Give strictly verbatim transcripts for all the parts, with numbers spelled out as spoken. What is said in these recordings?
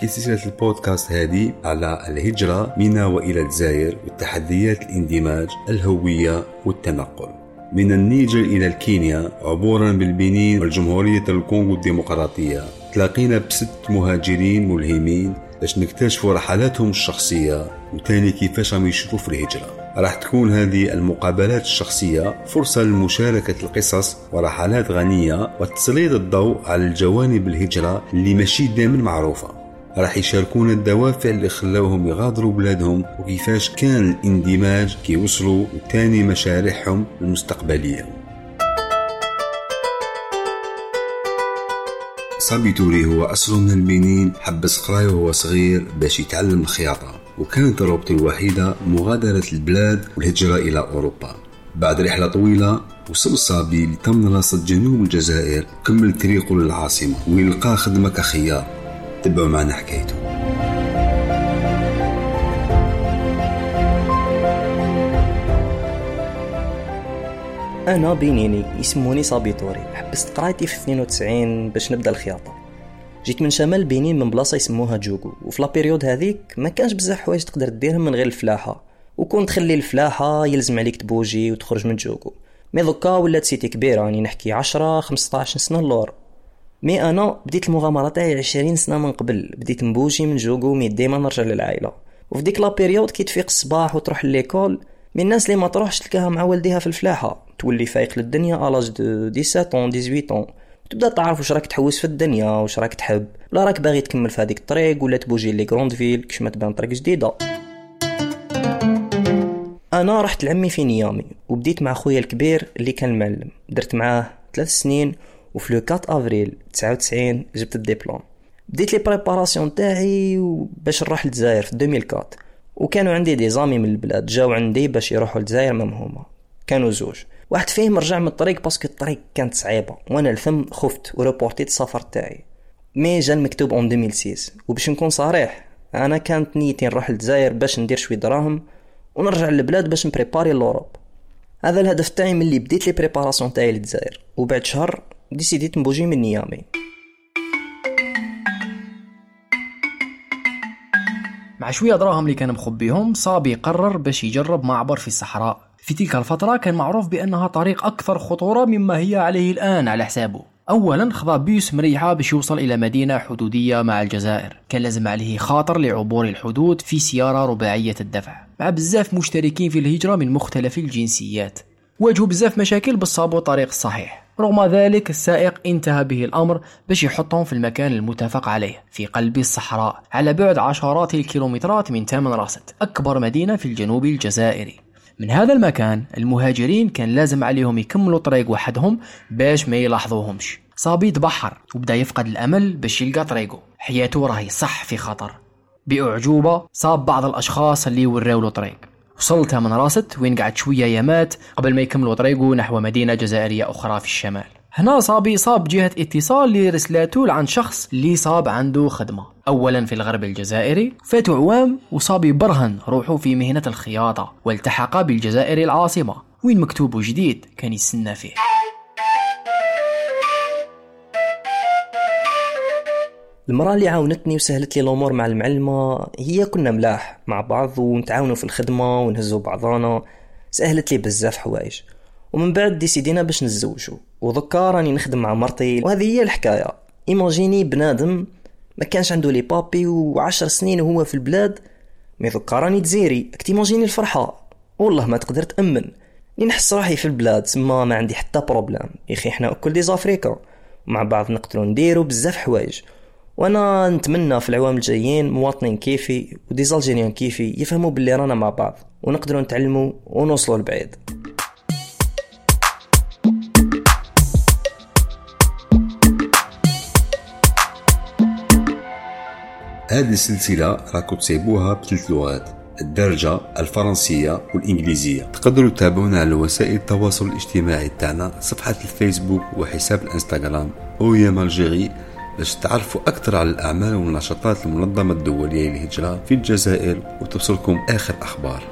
تحكي سلسلة البودكاست هذه على الهجرة من وإلى الجزائر والتحديات الاندماج الهوية والتنقل من النيجر إلى الكينيا عبوراً بالبنين والجمهورية الكونغو الديمقراطية. تلاقينا بست مهاجرين ملهمين باش نكتشفوا رحلاتهم الشخصية وتاني كيفاش عم يشوفوا في الهجرة. راح تكون هذه المقابلات الشخصية فرصة لمشاركة القصص ورحلات غنية وتسليط الضوء على الجوانب الهجرة اللي ماشي دائما معروفة. راح يشاركون الدوافع اللي خلاوهم يغادروا بلادهم وكيفاش كان الاندماج كي وصلوا وتاني مشاريعهم المستقبلية. صابي توري هو أصله من البنين، حبس قرايه وهو صغير باش يتعلم الخياطة، وكانت رغبته الوحيدة مغادرة البلاد والهجرة إلى أوروبا. بعد رحلة طويلة وصل صابي لتمنرست جنوب الجزائر وكمل طريقه للعاصمة ويلقى خدمة كخياط. تبعوا معنا حكايته. أنا بنيني يسموني صابي توري، حبست قرايتي في اثنين وتسعين باش نبدأ الخياطة. جيت من شمال بنين من بلاصة يسموها جوجو، وفي لابيريود هذيك ما كانش بزاف حوايج تقدر ديرهم من غير الفلاحة، وكون تخلي الفلاحة يلزم عليك تبوجي وتخرج من جوجو. مي ذكا ولات سيتي كبيرة، يعني نحكي عشرة خمسطاش سنة لور. مي أنا بديت المغامرة تاعي عشرين سنة من قبل، بديت نبوجي من جوجو مي ديما نرجع للعائلة. وفي ديك لابيريود كي تفيق الصباح وتروح لليكول، من الناس اللي ما تروحش تلقاها مع والديها في الفلاحة، تولي فايق للدنيا ألاج ديساتون ديزويتون، تبدأ تعرف واش راك تحوس في الدنيا واش راك تحب، لا راك باغي تكمل في هذيك الطريق ولا تبوجي لي غروند فيل كش ما تبان طريق جديدة. أنا رحت لعمي في نيامي وبديت مع خويا الكبير اللي كان معلم، درت معاه ثلاث سنين وفي لو أربعة أفريل تسعة وتسعين جبت الدبلوم. بديت لي بريباراسيون تاعي باش نروح للجزائر في ألفين وأربعة، وكانوا عندي دي زامي من البلاد جاو عندي باش يروحوا للجزائر مام هما، كانوا زوج، واحد فيهم رجع من الطريق باسكو الطريق كانت صعيبه وانا الفم خفت وريبورتيت السفر تاعي. مي جا المكتوب اون ألفين وستة، وباش نكون صريح انا كانت نيتي نروح للجزائر باش ندير شويه دراهم ونرجع للبلاد باش نبريباري لوروب. هذا الهدف تاعي ملي بديت لي بريباراسيون تاعي للجزائر، وبعد شهر ديسيديت نبوجي من نيامي. مع شوية دراهم اللي كان مخبيهم، صابي قرر باش يجرب معبر في الصحراء. في تلك الفترة كان معروف بأنها طريق أكثر خطورة مما هي عليه الآن على حسابه. أولا خذ بيس مريحة باش يوصل إلى مدينة حدودية مع الجزائر، كان لازم عليه خاطر لعبور الحدود في سيارة رباعية الدفع مع بزاف مشتركين في الهجرة من مختلف الجنسيات. واجهوا بزاف مشاكل باش صابوا الطريق الصحيح، رغم ذلك السائق انتهى به الأمر باش يحطهم في المكان المتفق عليه في قلب الصحراء على بعد عشرات الكيلومترات من تمنراسة، أكبر مدينة في الجنوب الجزائري. من هذا المكان المهاجرين كان لازم عليهم يكملوا طريق وحدهم باش ما يلاحظوهمش. صابي تبحر وبدأ يفقد الأمل باش يلقى طريقه، حياته راهي صح في خطر. بأعجوبة صاب بعض الأشخاص اللي وراو له طريق. وصلت تمنراسة وين قعد شوية يامات قبل ما يكملوا طريقه نحو مدينة جزائرية أخرى في الشمال. هنا صابي صاب جهة اتصال لرسلاته عن شخص اللي صاب عنده خدمة أولا في الغرب الجزائري. فاتوا عوام وصابي برهن روحه في مهنة الخياطة والتحق بالجزائر العاصمة وين مكتوبه جديد كان يستنى فيه. المرأة اللي عاونتني وسهلت لي الأمور مع المعلمة، هي كنا ملاح مع بعض ونتعاونوا في الخدمة ونهزوا بعضانا، سهلت لي بزاف حوايج. ومن بعد ديسيدينا باش نتزوجوا، وذكا راني نخدم مع مرتي وهذه هي الحكاية. إيماجيني بنادم ما كانش عنده لي بابي وعشر سنين وهو في البلاد، مي ذكا راني تزيري اكتي ماجيني الفرحة والله ما تقدر تأمن نحس راحي في البلاد سما ما عندي حتى بروبلام يخي، احنا كل دي زافريكا ومع بعض نقدروا نديروا بزاف حوايج. وانا نتمنى في العوام الجايين مواطنين كيفي وديزالجيريان كيفي يفهموا باللي رانا مع بعض ونقدروا نتعلموا ونوصلوا لبعيد. هذه السلسلة راكو تسيبوها بثلاث لغات، الدارجة، الفرنسية والإنجليزية. تقدروا تتابعونا على وسائل التواصل الاجتماعي تاعنا، صفحة الفيسبوك وحساب الانستغرام أو إي أم الجيري، باش تعرفوا أكثر على الأعمال والنشاطات المنظمة الدولية للهجرة في الجزائر وتوصلكم آخر أخبار.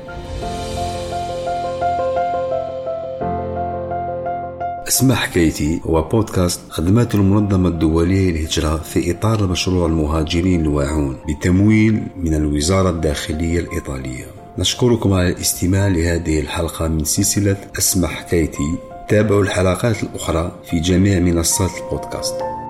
اسمع حكايتي هو بودكاست خدماته المنظمة الدولية للهجرة في إطار مشروع المهاجرين الواعون بتمويل من الوزارة الداخلية الإيطالية. نشكركم على الاستماع لهذه الحلقة من سلسلة اسمع حكايتي. تابعوا الحلقات الأخرى في جميع منصات البودكاست.